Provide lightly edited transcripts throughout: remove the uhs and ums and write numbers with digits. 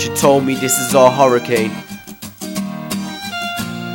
She told me this is our hurricane.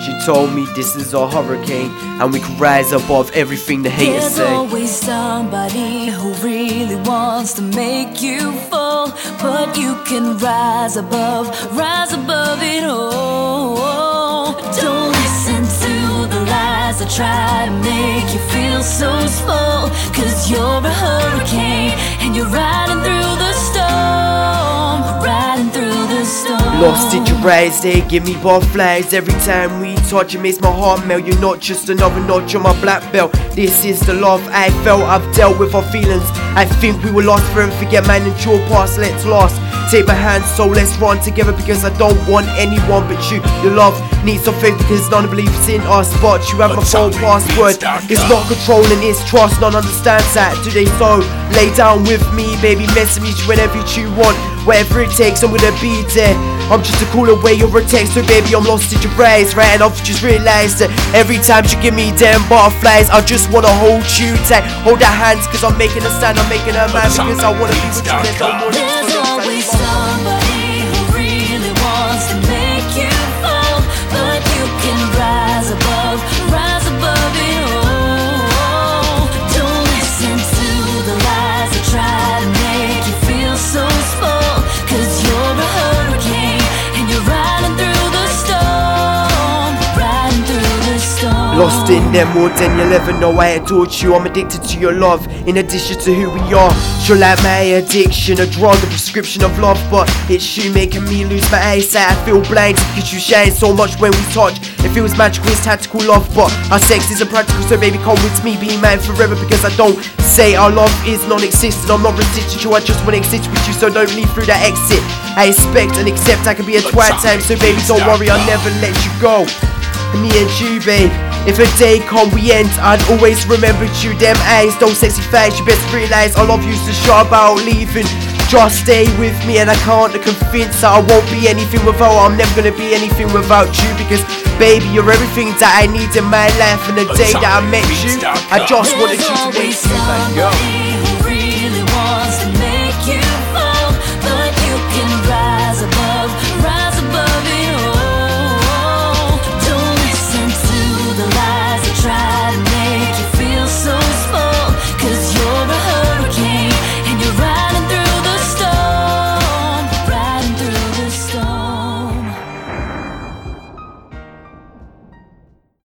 She told me this is our hurricane, and we can rise above everything the haters say. There's always somebody who really wants to make you fall, but you can rise above it all. Don't listen to the lies that try to make you feel so small, 'cause you're a hurricane and you're riding through the storm, riding through the storm. Lost in your eyes, they give me butterflies every time we touch. It makes my heart melt. You're not just another notch on my black belt. This is the love I felt. I've dealt with our feelings. I think we were lost forever. Forget man and your past. Let's last. Take my hand, so let's run together, because I don't want anyone but you. Your love needs some faith, because none believes in us. But you have my phone password. It's not controlling, it's trust. None understands that. Today, so lay down with me, baby. Message whenever you want, whatever it takes. I'm gonna be there. I'm just a call away, you're a text, so baby I'm lost in your eyes, right? And I've just realised that every time you give me damn butterflies, I just wanna hold you tight, hold our hands, 'cause I'm making a stand, I'm making a man, because I wanna be with you. There's always somebody who really wants to make you fall, but you can rise above it all. Don't listen to the lies that try to make you feel so small, 'cause you're a hurricane. Lost in them more than you'll ever know. I adored you, I'm addicted to your love. In addition to who we are, you're like my addiction, a drug, a prescription of love. But it's you making me lose my eyesight. I feel blind because you shine so much when we touch. It feels magical, it's tactical love, but our sex isn't practical. So baby, come with me, be mine forever, because I don't say our love is non-existent. I'm not resistant to you, I just wanna exist with you. So don't leave through that exit. I expect and accept I can be a twat time. So baby, don't worry, I'll never let you go. Me and you, babe. If a day come we end, I'd always remember you. Them eyes, those sexy facts, you best realise I love you, so shut about leaving. Just stay with me, and I can't convince that I won't be anything without. I'm never gonna be anything without you, because baby, you're everything that I need in my life. And the day that I met you, I just wanted you to make me my girl.